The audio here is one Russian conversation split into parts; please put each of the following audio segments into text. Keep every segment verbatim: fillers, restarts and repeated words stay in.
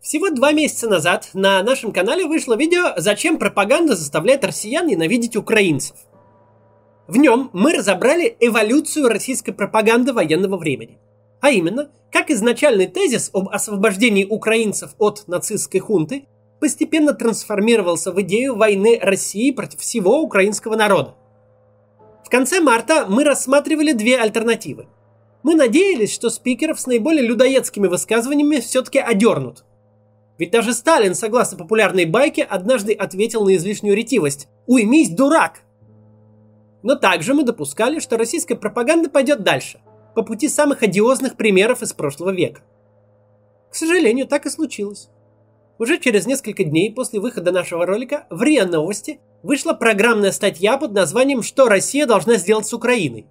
Всего два месяца назад на нашем канале вышло видео «Зачем пропаганда заставляет россиян ненавидеть украинцев?». В нем мы разобрали эволюцию российской пропаганды военного времени. А именно, как изначальный тезис об освобождении украинцев от нацистской хунты постепенно трансформировался в идею войны России против всего украинского народа. В конце марта мы рассматривали две альтернативы. Мы надеялись, что спикеров с наиболее людоедскими высказываниями все-таки одернут. Ведь даже Сталин, согласно популярной байке, однажды ответил на излишнюю ретивость: «Уймись, дурак!». Но также мы допускали, что российская пропаганда пойдет дальше, по пути самых одиозных примеров из прошлого века. К сожалению, так и случилось. Уже через несколько дней после выхода нашего ролика в РИА Новости вышла программная статья под названием «Что Россия должна сделать с Украиной?».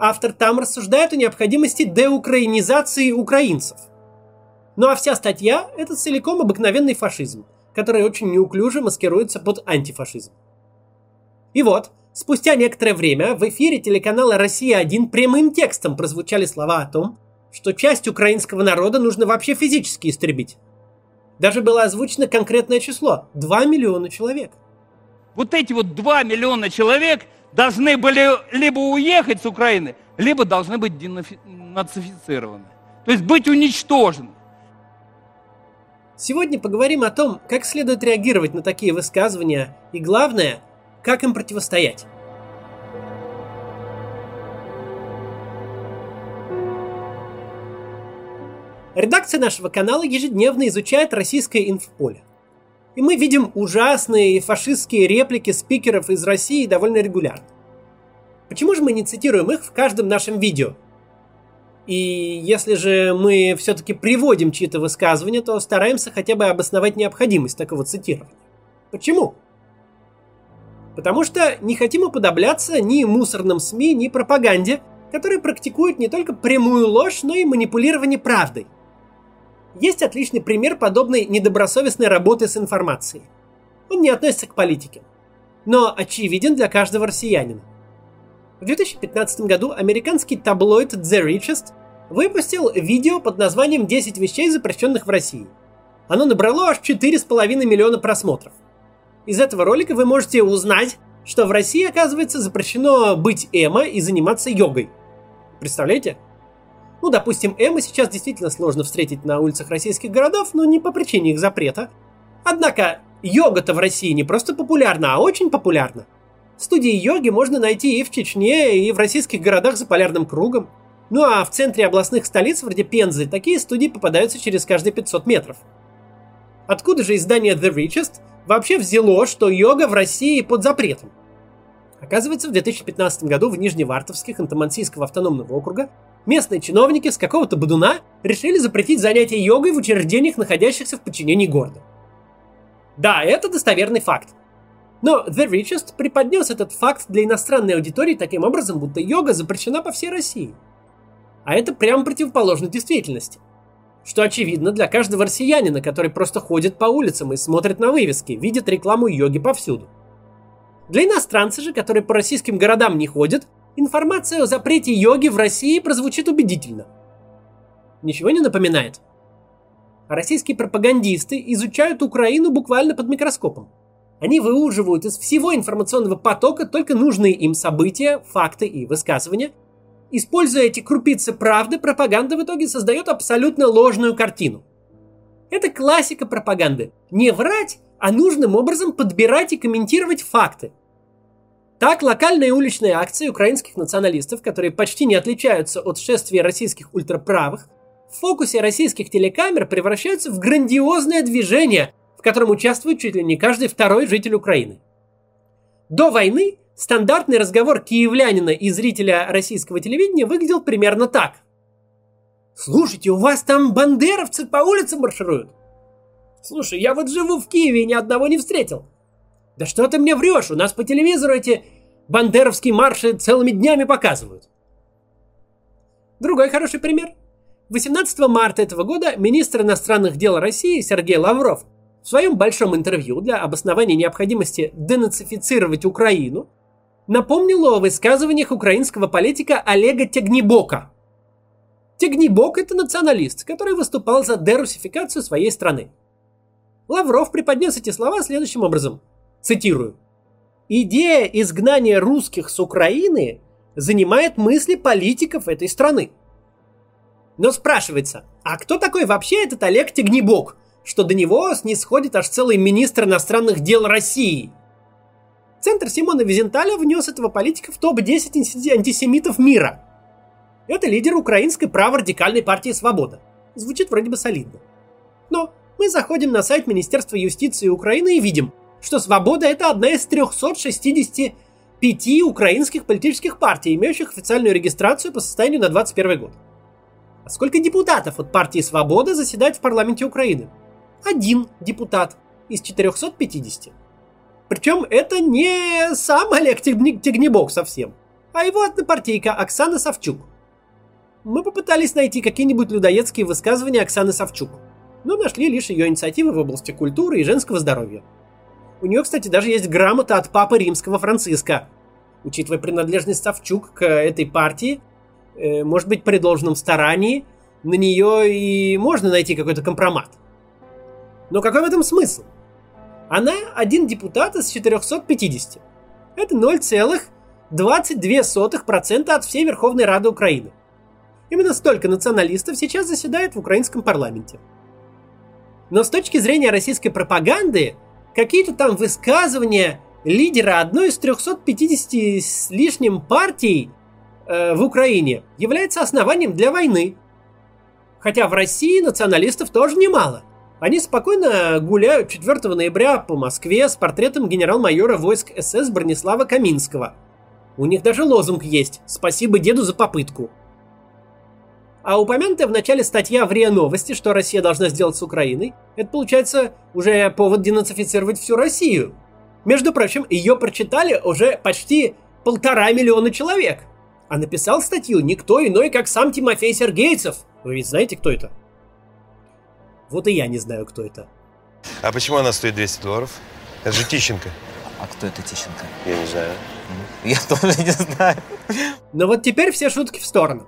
Автор там рассуждает о необходимости деукраинизации украинцев. Ну а вся статья – это целиком обыкновенный фашизм, который очень неуклюже маскируется под антифашизм. И вот, спустя некоторое время в эфире телеканала «Россия один» прямым текстом прозвучали слова о том, что часть украинского народа нужно вообще физически истребить. Даже было озвучено конкретное число – два миллиона человек. Вот эти вот два миллиона человек должны были либо уехать с Украины, либо должны быть денацифицированы. То есть быть уничтожены. Сегодня поговорим о том, как следует реагировать на такие высказывания и, главное, как им противостоять? Редакция нашего канала ежедневно изучает российское инфополе. И мы видим ужасные фашистские реплики спикеров из России довольно регулярно. Почему же мы не цитируем их в каждом нашем видео? И если же мы все-таки приводим чьи-то высказывания, то стараемся хотя бы обосновать необходимость такого цитирования. Почему? Потому что не хотим уподобляться ни мусорным СМИ, ни пропаганде, которые практикуют не только прямую ложь, но и манипулирование правдой. Есть отличный пример подобной недобросовестной работы с информацией. Он не относится к политике, но очевиден для каждого россиянина. В две тысячи пятнадцатом году американский таблоид The Richest выпустил видео под названием «десять вещей, запрещенных в России». Оно набрало аж четыре с половиной миллиона просмотров. Из этого ролика вы можете узнать, что в России, оказывается, запрещено быть эмо и заниматься йогой. Представляете? Ну, допустим, эмо сейчас действительно сложно встретить на улицах российских городов, но не по причине их запрета. Однако йога-то в России не просто популярна, а очень популярна. Студии йоги можно найти и в Чечне, и в российских городах за полярным кругом. Ну а в центре областных столиц, вроде Пензы, такие студии попадаются через каждые пятьсот метров. Откуда же издание The Richest вообще взяло, что йога в России под запретом? Оказывается, в две тысячи пятнадцатом году в Нижневартовске Ханты-Мансийского автономного округа местные чиновники с какого-то бодуна решили запретить занятия йогой в учреждениях, находящихся в подчинении города. Да, это достоверный факт. Но The Richest преподнес этот факт для иностранной аудитории таким образом, будто йога запрещена по всей России. А это прямо противоположно действительности. Что очевидно для каждого россиянина, который просто ходит по улицам и смотрит на вывески, видит рекламу йоги повсюду. Для иностранца же, который по российским городам не ходит, информация о запрете йоги в России прозвучит убедительно. Ничего не напоминает? А российские пропагандисты изучают Украину буквально под микроскопом. Они выуживают из всего информационного потока только нужные им события, факты и высказывания. Используя эти крупицы правды, пропаганда в итоге создает абсолютно ложную картину. Это классика пропаганды. Не врать, а нужным образом подбирать и комментировать факты. Так, локальные уличные акции украинских националистов, которые почти не отличаются от шествия российских ультраправых, в фокусе российских телекамер превращаются в грандиозное движение, в котором участвует чуть ли не каждый второй житель Украины. До войны стандартный разговор киевлянина и зрителя российского телевидения выглядел примерно так. «Слушайте, у вас там бандеровцы по улицам маршируют?» «Слушай, я вот живу в Киеве и ни одного не встретил». «Да что ты мне врешь, у нас по телевизору эти бандеровские марши целыми днями показывают». Другой хороший пример. восемнадцатого марта этого года министр иностранных дел России Сергей Лавров в своем большом интервью для обоснования необходимости денацифицировать Украину напомнил о высказываниях украинского политика Олега Тягнибока. Тягнибок – это националист, который выступал за дерусификацию своей страны. Лавров преподнес эти слова следующим образом. Цитирую. «Идея изгнания русских с Украины занимает мысли политиков этой страны». Но спрашивается, а кто такой вообще этот Олег Тягнибок, что до него снисходит аж целый министр иностранных дел России? Центр Симона Визенталя внес этого политика в топ десять антисемитов мира. Это лидер украинской праворадикальной партии «Свобода». Звучит вроде бы солидно. Но мы заходим на сайт Министерства юстиции Украины и видим, что «Свобода» — это одна из трёхсот шестидесяти пяти украинских политических партий, имеющих официальную регистрацию по состоянию на двадцать первый год. А сколько депутатов от партии «Свобода» заседает в парламенте Украины? Один депутат из четырёхсот пятидесяти. Причем это не сам Олег Тягнибок совсем, а его однопартийка Оксана Савчук. Мы попытались найти какие-нибудь людоедские высказывания Оксаны Савчук, но нашли лишь ее инициативы в области культуры и женского здоровья. У нее, кстати, даже есть грамота от Папы Римского Франциска. Учитывая принадлежность Савчук к этой партии, может быть, при должном старании на нее и можно найти какой-то компромат. Но какой в этом смысл? Она один депутат из четырёхсот пятидесяти. Это ноль целых двадцать две сотых процента от всей Верховной Рады Украины. Именно столько националистов сейчас заседает в украинском парламенте. Но с точки зрения российской пропаганды, какие-то там высказывания лидера одной из трёхсот пятидесяти с лишним партий в Украине является основанием для войны. Хотя в России националистов тоже немало. Они спокойно гуляют четвёртого ноября по Москве с портретом генерал-майора войск СС Бронислава Каминского. У них даже лозунг есть «Спасибо деду за попытку». А упомянутая в начале статья в РИА Новости, что Россия должна сделать с Украиной, это, получается, уже повод денацифицировать всю Россию. Между прочим, ее прочитали уже почти полтора миллиона человек. А написал статью никто иной, как сам Тимофей Сергейцев. Вы ведь знаете, кто это? Вот и я не знаю, кто это. А почему она стоит двести долларов? Это же Тищенко. А кто это Тищенко? Я не знаю. Я тоже не знаю. Но вот теперь все шутки в сторону.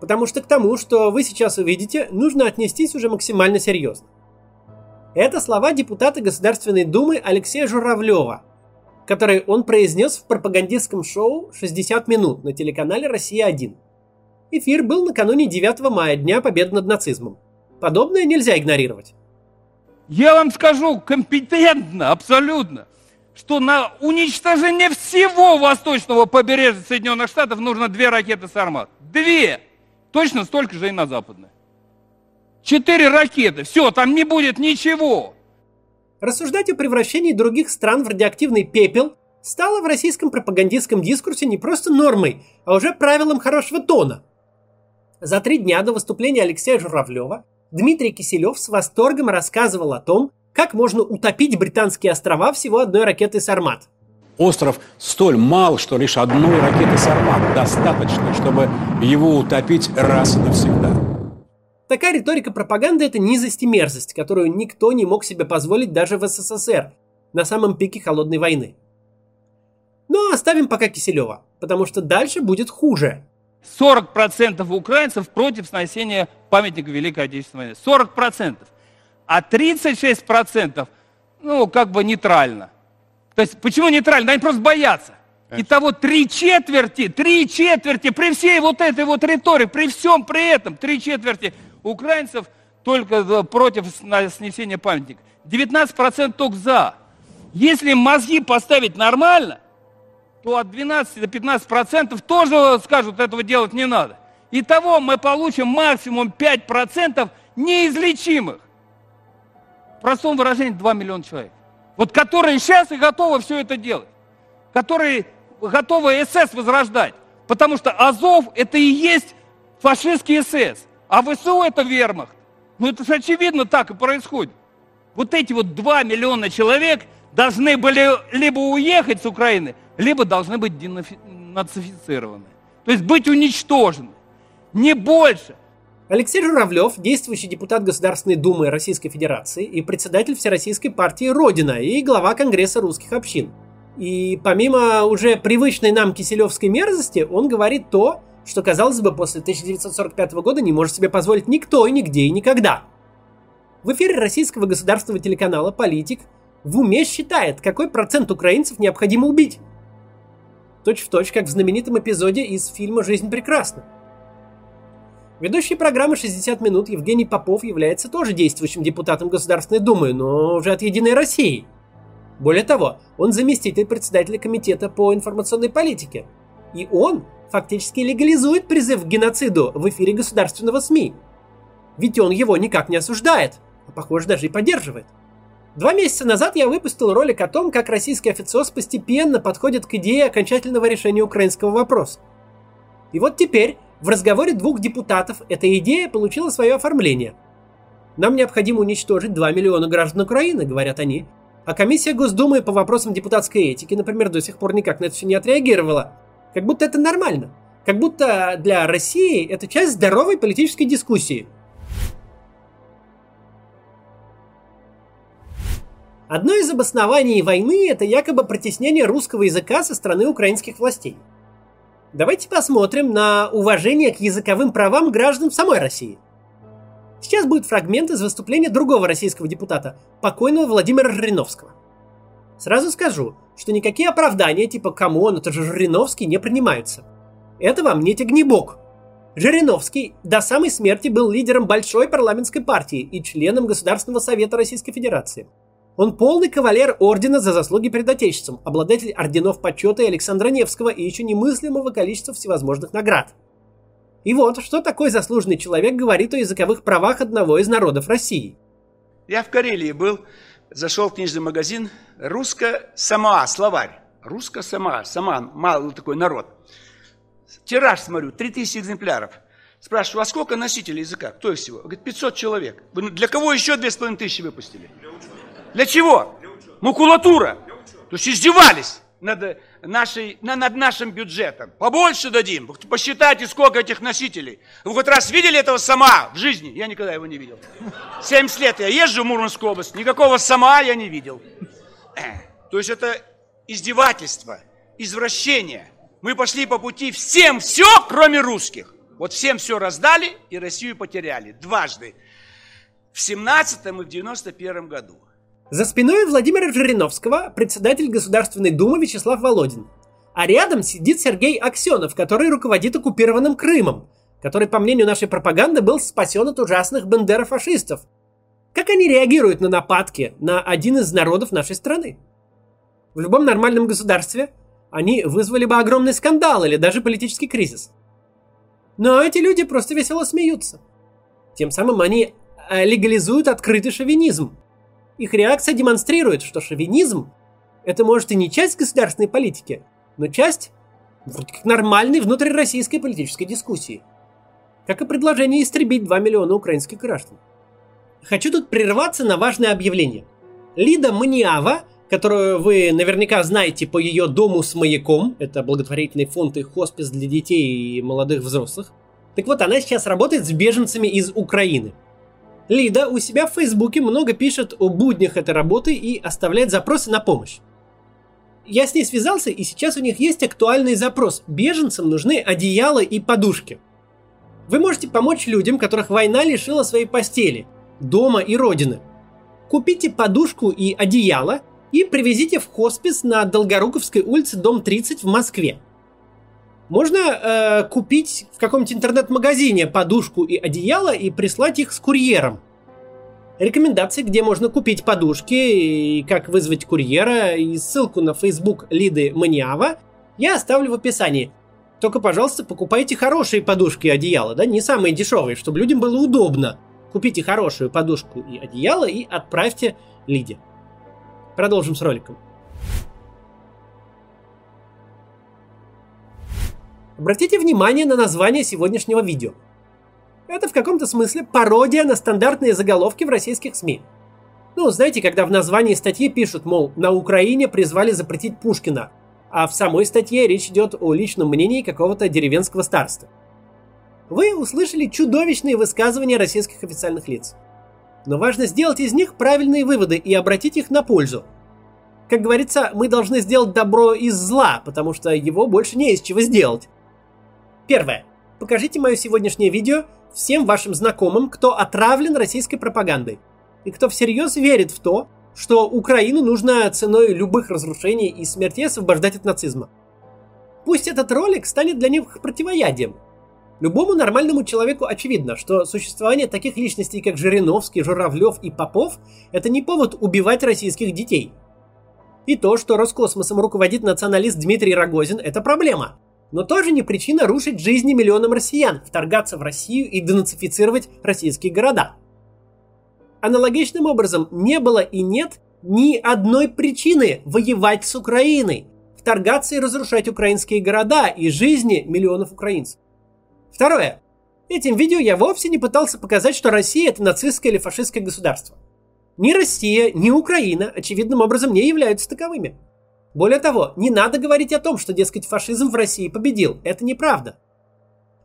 Потому что к тому, что вы сейчас увидите, нужно отнестись уже максимально серьезно. Это слова депутата Государственной Думы Алексея Журавлёва, которые он произнес в пропагандистском шоу «шестьдесят минут» на телеканале «Россия один». Эфир был накануне девятого мая, Дня победы над нацизмом. Подобное нельзя игнорировать. Я вам скажу компетентно, абсолютно, что на уничтожение всего восточного побережья Соединенных Штатов нужно две ракеты «Сармат». Две! Точно столько же и на западное. Четыре ракеты. Все, там не будет ничего. Рассуждать о превращении других стран в радиоактивный пепел стало в российском пропагандистском дискурсе не просто нормой, а уже правилом хорошего тона. За три дня до выступления Алексея Журавлёва Дмитрий Киселев с восторгом рассказывал о том, как можно утопить британские острова всего одной ракетой «Сармат». Остров столь мал, что лишь одной ракеты «Сармат» достаточно, чтобы его утопить раз и навсегда. Такая риторика пропаганды – это низость и мерзость, которую никто не мог себе позволить даже в СССР, на самом пике холодной войны. Но оставим пока Киселева, потому что дальше будет хуже. сорок процентов украинцев против сносения памятника Великой Отечественной войны. сорок процентов. А тридцать шесть процентов, ну, как бы нейтрально. То есть, почему нейтрально? Они просто боятся. Итого три четверти, три четверти, при всей вот этой вот риторике, при всем при этом, три четверти украинцев только против снесения памятника. девятнадцать процентов только за. Если мозги поставить нормально, то от двенадцати до пятнадцати процентов тоже скажут, этого делать не надо. Итого мы получим максимум пять процентов неизлечимых. В простом выражении два миллиона человек. Вот которые сейчас и готовы все это делать. Которые готовы СС возрождать. Потому что Азов это и есть фашистский СС. А ВСУ это вермахт. Ну это же очевидно так и происходит. Вот эти вот два миллиона человек должны были либо уехать с Украины, либо должны быть денацифицированы. То есть быть уничтожены. Не больше. Алексей Журавлёв, действующий депутат Государственной Думы Российской Федерации и председатель Всероссийской партии «Родина» и глава Конгресса русских общин. И помимо уже привычной нам киселевской мерзости, он говорит то, что, казалось бы, после тысяча девятьсот сорок пятого года не может себе позволить никто и нигде и никогда. В эфире российского государственного телеканала политик в уме считает, какой процент украинцев необходимо убить. Точь в точь, как в знаменитом эпизоде из фильма «Жизнь прекрасна». Ведущий программы «шестьдесят минут» Евгений Попов является тоже действующим депутатом Государственной Думы, но уже от «Единой России». Более того, он заместитель председателя комитета по информационной политике. И он фактически легализует призыв к геноциду в эфире государственного СМИ. Ведь он его никак не осуждает, а, похоже, даже и поддерживает. Два месяца назад я выпустил ролик о том, как российский официоз постепенно подходит к идее окончательного решения украинского вопроса. И вот теперь в разговоре двух депутатов эта идея получила свое оформление. «Нам необходимо уничтожить два миллиона граждан Украины», — говорят они. А комиссия Госдумы по вопросам депутатской этики, например, до сих пор никак на это все не отреагировала. Как будто это нормально. Как будто для России это часть здоровой политической дискуссии. Одно из обоснований войны – это якобы протеснение русского языка со стороны украинских властей. Давайте посмотрим на уважение к языковым правам граждан самой России. Сейчас будет фрагмент из выступления другого российского депутата, покойного Владимира Жириновского. Сразу скажу, что никакие оправдания типа «камон, это же Жириновский» не принимаются. Это вам не Тягнибок. Жириновский до самой смерти был лидером большой парламентской партии и членом Государственного совета Российской Федерации. Он полный кавалер ордена за заслуги перед Отечеством, обладатель орденов почета и Александра Невского и еще немыслимого количества всевозможных наград. И вот, что такой заслуженный человек говорит о языковых правах одного из народов России. Я в Карелии был, зашел в книжный магазин «Русско-Самоа», словарь. «Русско-Самоа», «Самоа», малый такой народ. Тираж, смотрю, три тысячи экземпляров. Спрашиваю, а сколько носителей языка? Кто их всего? Говорит, пятьсот человек. Для кого еще две с половиной тысячи выпустили? Для чего? Для Макулатура. Для То есть издевались над, нашей, над нашим бюджетом. Побольше дадим. Посчитайте, сколько этих носителей. Вы хоть раз видели этого Самоа в жизни? Я никогда его не видел. семьдесят лет я езжу в Мурманскую область. Никакого Самоа я не видел. То есть это издевательство, извращение. Мы пошли по пути всем все, кроме русских. Вот всем все раздали и Россию потеряли. Дважды. В семнадцатом и в девяносто первом году. За спиной Владимира Жириновского председатель Государственной Думы Вячеслав Володин. А рядом сидит Сергей Аксенов, который руководит оккупированным Крымом, который, по мнению нашей пропаганды, был спасен от ужасных бандерофашистов. Как они реагируют на нападки на один из народов нашей страны? В любом нормальном государстве они вызвали бы огромный скандал или даже политический кризис. Но эти люди просто весело смеются. Тем самым они легализуют открытый шовинизм. Их реакция демонстрирует, что шовинизм – это, может, и не часть государственной политики, но часть нормальной внутрироссийской политической дискуссии. Как и предложение истребить два миллиона украинских граждан. Хочу тут прерваться на важное объявление. Лида Маниава, которую вы наверняка знаете по ее «Дому с маяком», это благотворительный фонд и хоспис для детей и молодых взрослых, так вот, она сейчас работает с беженцами из Украины. Лида у себя в Фейсбуке много пишет о буднях этой работы и оставляет запросы на помощь. Я с ней связался, и сейчас у них есть актуальный запрос. Беженцам нужны одеяла и подушки. Вы можете помочь людям, которых война лишила своей постели, дома и родины. Купите подушку и одеяло и привезите в хоспис на Долгоруковской улице, дом тридцать в Москве. Можно э, купить в каком-нибудь интернет-магазине подушку и одеяло и прислать их с курьером. Рекомендации, где можно купить подушки и как вызвать курьера, и ссылку на Facebook Лиды Маниава я оставлю в описании. Только, пожалуйста, покупайте хорошие подушки и одеяла, да, не самые дешевые, чтобы людям было удобно. Купите хорошую подушку и одеяло и отправьте Лиде. Продолжим с роликом. Обратите внимание на название сегодняшнего видео. Это в каком-то смысле пародия на стандартные заголовки в российских СМИ. Ну, знаете, когда в названии статьи пишут, мол, на Украине призвали запретить Пушкина, а в самой статье речь идет о личном мнении какого-то деревенского старства. Вы услышали чудовищные высказывания российских официальных лиц. Но важно сделать из них правильные выводы и обратить их на пользу. Как говорится, мы должны сделать добро из зла, потому что его больше не из чего сделать. Первое. Покажите мое сегодняшнее видео всем вашим знакомым, кто отравлен российской пропагандой и кто всерьез верит в то, что Украину нужно ценой любых разрушений и смертей освобождать от нацизма. Пусть этот ролик станет для них противоядием. Любому нормальному человеку очевидно, что существование таких личностей, как Жириновский, Журавлёв и Попов, это не повод убивать российских детей. И то, что Роскосмосом руководит националист Дмитрий Рогозин, это проблема. Но тоже не причина рушить жизни миллионам россиян, вторгаться в Россию и денацифицировать российские города. Аналогичным образом не было и нет ни одной причины воевать с Украиной, вторгаться и разрушать украинские города и жизни миллионов украинцев. Второе. Этим видео я вовсе не пытался показать, что Россия – это нацистское или фашистское государство. Ни Россия, ни Украина очевидным образом не являются таковыми. Более того, не надо говорить о том, что, дескать, фашизм в России победил. Это неправда.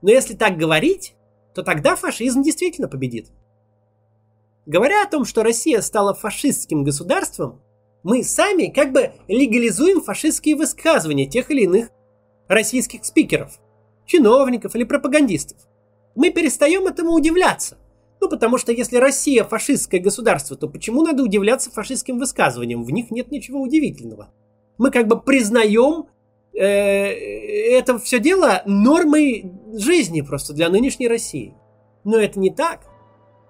Но если так говорить, то тогда фашизм действительно победит. Говоря о том, что Россия стала фашистским государством, мы сами как бы легализуем фашистские высказывания тех или иных российских спикеров, чиновников или пропагандистов. Мы перестаем этому удивляться. Ну, потому что если Россия фашистское государство, то почему надо удивляться фашистским высказываниям? В них нет ничего удивительного. Мы как бы признаем э, это все дело нормой жизни просто для нынешней России. Но это не так.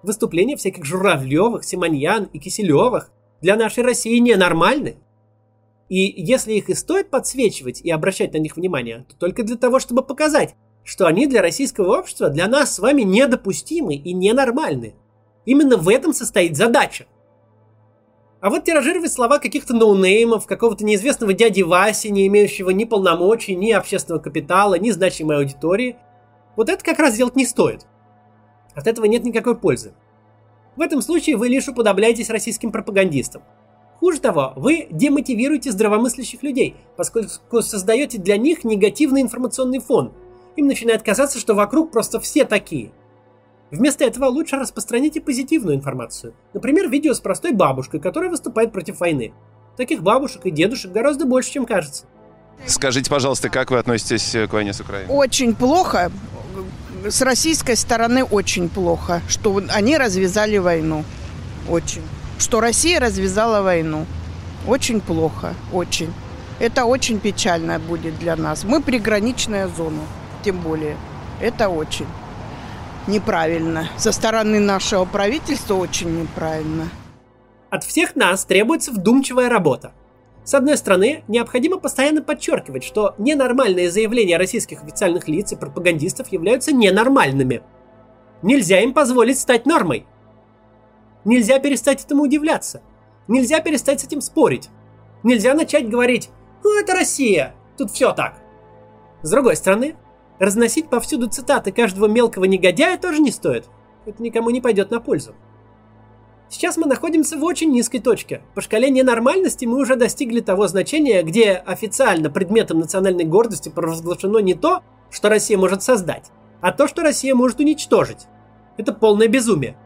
Выступления всяких Журавлевых, Симоньян и Киселевых для нашей России ненормальны. И если их и стоит подсвечивать и обращать на них внимание, то только для того, чтобы показать, что они для российского общества, для нас с вами недопустимы и ненормальны. Именно в этом состоит задача. А вот тиражировать слова каких-то ноунеймов, какого-то неизвестного дяди Васи, не имеющего ни полномочий, ни общественного капитала, ни значимой аудитории, вот это как раз делать не стоит. От этого нет никакой пользы. В этом случае вы лишь уподобляетесь российским пропагандистам. Хуже того, вы демотивируете здравомыслящих людей, поскольку создаете для них негативный информационный фон. Им начинает казаться, что вокруг просто все такие. Вместо этого лучше распространите позитивную информацию. Например, видео с простой бабушкой, которая выступает против войны. Таких бабушек и дедушек гораздо больше, чем кажется. Скажите, пожалуйста, как вы относитесь к войне с Украиной? Очень плохо. С российской стороны очень плохо, что они развязали войну. Очень. Что Россия развязала войну. Очень плохо, очень. Это очень печально будет для нас. Мы приграничная зона, тем более. Это очень неправильно. Со стороны нашего правительства очень неправильно. От всех нас требуется вдумчивая работа. С одной стороны, необходимо постоянно подчеркивать, что ненормальные заявления российских официальных лиц и пропагандистов являются ненормальными. Нельзя им позволить стать нормой. Нельзя перестать этому удивляться. Нельзя перестать с этим спорить. Нельзя начать говорить: «Ну, это Россия, тут все так». С другой стороны, разносить повсюду цитаты каждого мелкого негодяя тоже не стоит. Это никому не пойдет на пользу. Сейчас мы находимся в очень низкой точке. По шкале ненормальности мы уже достигли того значения, где официально предметом национальной гордости провозглашено не то, что Россия может создать, а то, что Россия может уничтожить. Это полное безумие.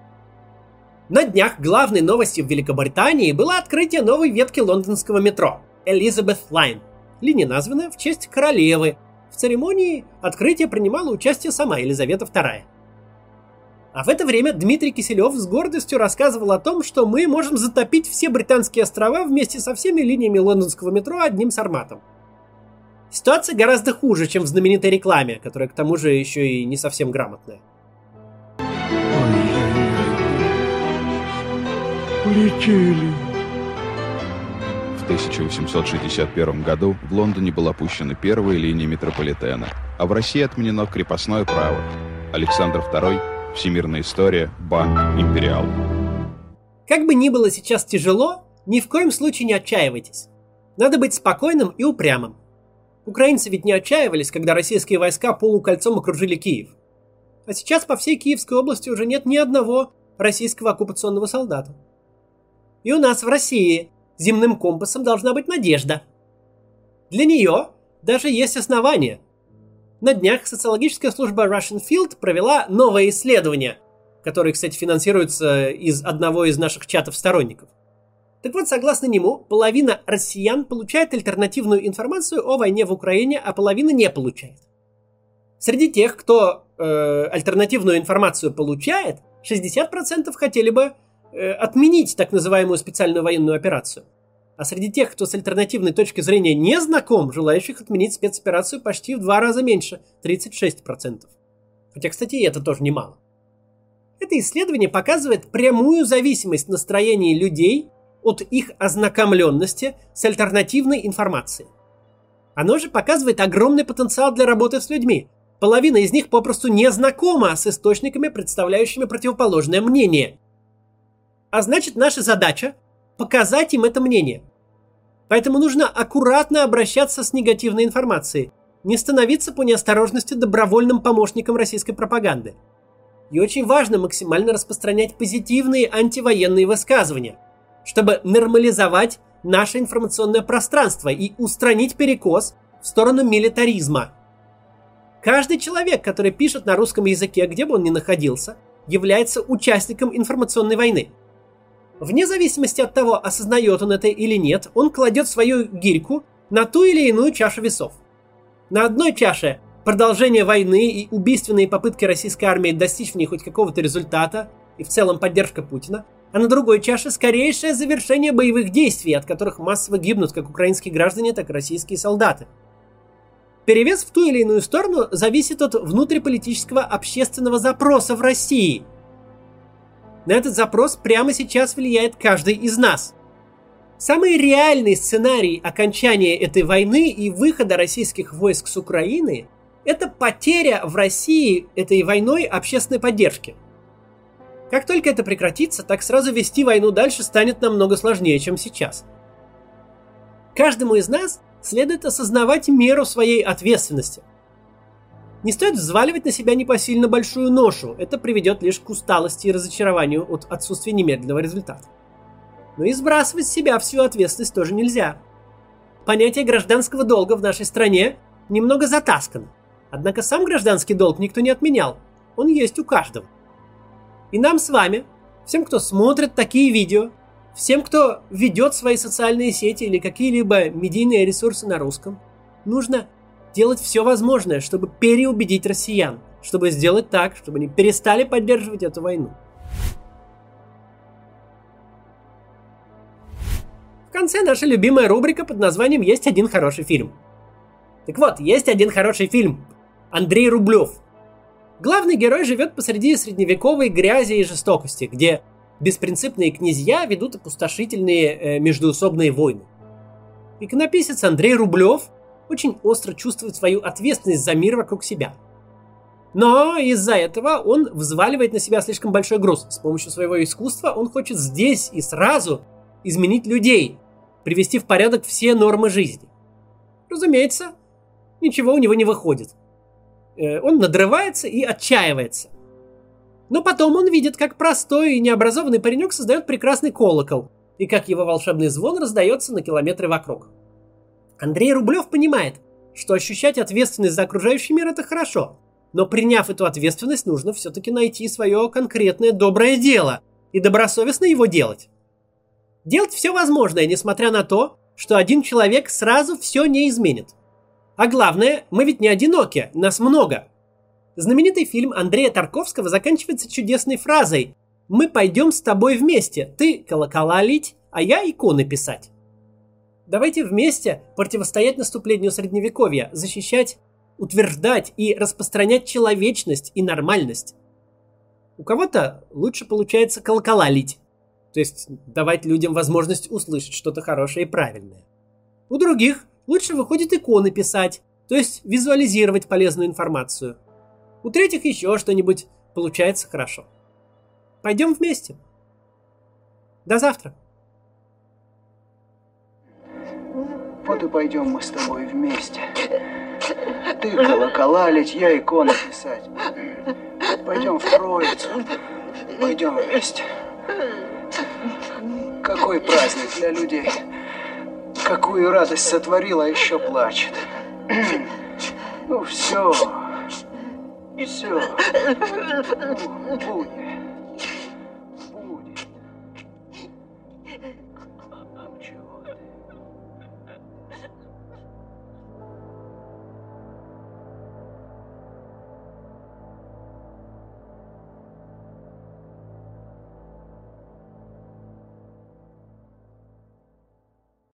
На днях главной новостью в Великобритании было открытие новой ветки лондонского метро – Элизабет Лайн. Линия названа в честь королевы. В церемонии открытия принимала участие сама Елизавета вторая. А в это время Дмитрий Киселев с гордостью рассказывал о том, что мы можем затопить все британские острова вместе со всеми линиями лондонского метро одним сарматом. Ситуация гораздо хуже, чем в знаменитой рекламе, которая к тому же еще и не совсем грамотная. Улетели. В тысяча восемьсот шестьдесят первом году в Лондоне была пущена первая линия метрополитена, а в России отменено крепостное право. Александр второй, всемирная история, банк, империал. Как бы ни было сейчас тяжело, ни в коем случае не отчаивайтесь. Надо быть спокойным и упрямым. Украинцы ведь не отчаивались, когда российские войска полукольцом окружили Киев. А сейчас по всей Киевской области уже нет ни одного российского оккупационного солдата. И у нас в России земным компасом должна быть надежда. Для нее даже есть основания. На днях социологическая служба Russian Field провела новое исследование, которое, кстати, финансируется из одного из наших чатов сторонников. Так вот, согласно нему, половина россиян получает альтернативную информацию о войне в Украине, а половина не получает. Среди тех, кто э, альтернативную информацию получает, шестьдесят процентов хотели бы э, отменить так называемую специальную военную операцию. А среди тех, кто с альтернативной точки зрения не знаком, желающих отменить спецоперацию почти в два раза меньше, тридцать шесть процентов. Хотя, кстати, и это тоже немало. Это исследование показывает прямую зависимость настроений людей от их ознакомленности с альтернативной информацией. Оно же показывает огромный потенциал для работы с людьми. Половина из них попросту не знакома с источниками, представляющими противоположное мнение. А значит, наша задача – показать им это мнение. Поэтому нужно аккуратно обращаться с негативной информацией, не становиться по неосторожности добровольным помощником российской пропаганды. И очень важно максимально распространять позитивные антивоенные высказывания, чтобы нормализовать наше информационное пространство и устранить перекос в сторону милитаризма. Каждый человек, который пишет на русском языке, где бы он ни находился, является участником информационной войны. Вне зависимости от того, осознает он это или нет, он кладет свою гирьку на ту или иную чашу весов. На одной чаше продолжение войны и убийственные попытки российской армии достичь в ней хоть какого-то результата и в целом поддержка Путина, а на другой чаше скорейшее завершение боевых действий, от которых массово гибнут как украинские граждане, так и российские солдаты. Перевес в ту или иную сторону зависит от внутриполитического общественного запроса в России. На этот запрос прямо сейчас влияет каждый из нас. Самый реальный сценарий окончания этой войны и выхода российских войск с Украины – это потеря в России этой войной общественной поддержки. Как только это прекратится, так сразу вести войну дальше станет намного сложнее, чем сейчас. Каждому из нас следует осознавать меру своей ответственности. Не стоит взваливать на себя непосильно большую ношу, это приведет лишь к усталости и разочарованию от отсутствия немедленного результата. Но и сбрасывать с себя всю ответственность тоже нельзя. Понятие гражданского долга в нашей стране немного затаскано, однако сам гражданский долг никто не отменял, он есть у каждого. И нам с вами, всем, кто смотрит такие видео, всем, кто ведет свои социальные сети или какие-либо медийные ресурсы на русском, нужно делать все возможное, чтобы переубедить россиян, чтобы сделать так, чтобы они перестали поддерживать эту войну. В конце наша любимая рубрика под названием «Есть один хороший фильм». Так вот, есть один хороший фильм. Андрей Рублев. Главный герой живет посреди средневековой грязи и жестокости, где беспринципные князья ведут опустошительные э, междоусобные войны. Иконописец Андрей Рублев очень остро чувствует свою ответственность за мир вокруг себя. Но из-за этого он взваливает на себя слишком большой груз. С помощью своего искусства он хочет здесь и сразу изменить людей, привести в порядок все нормы жизни. Разумеется, ничего у него не выходит. Он надрывается и отчаивается. Но потом он видит, как простой и необразованный паренек создает прекрасный колокол, и как его волшебный звон раздается на километры вокруг. Андрей Рублев понимает, что ощущать ответственность за окружающий мир – это хорошо, но приняв эту ответственность, нужно все-таки найти свое конкретное доброе дело и добросовестно его делать. Делать все возможное, несмотря на то, что один человек сразу все не изменит. А главное, мы ведь не одиноки, нас много. Знаменитый фильм Андрея Тарковского заканчивается чудесной фразой «Мы пойдем с тобой вместе, ты колокола лить, а я иконы писать». Давайте вместе противостоять наступлению Средневековья, защищать, утверждать и распространять человечность и нормальность. У кого-то лучше получается колокола лить, то есть давать людям возможность услышать что-то хорошее и правильное. У других лучше выходит иконы писать, то есть визуализировать полезную информацию. У третьих еще что-нибудь получается хорошо. Пойдем вместе. До завтра. Вот и пойдем мы с тобой вместе. Ты колокола лить, я иконы писать. Пойдем в Троицу. Пойдем вместе. Какой праздник для людей. Какую радость сотворила, а еще плачет. Ну все, и все. Будет. Будет.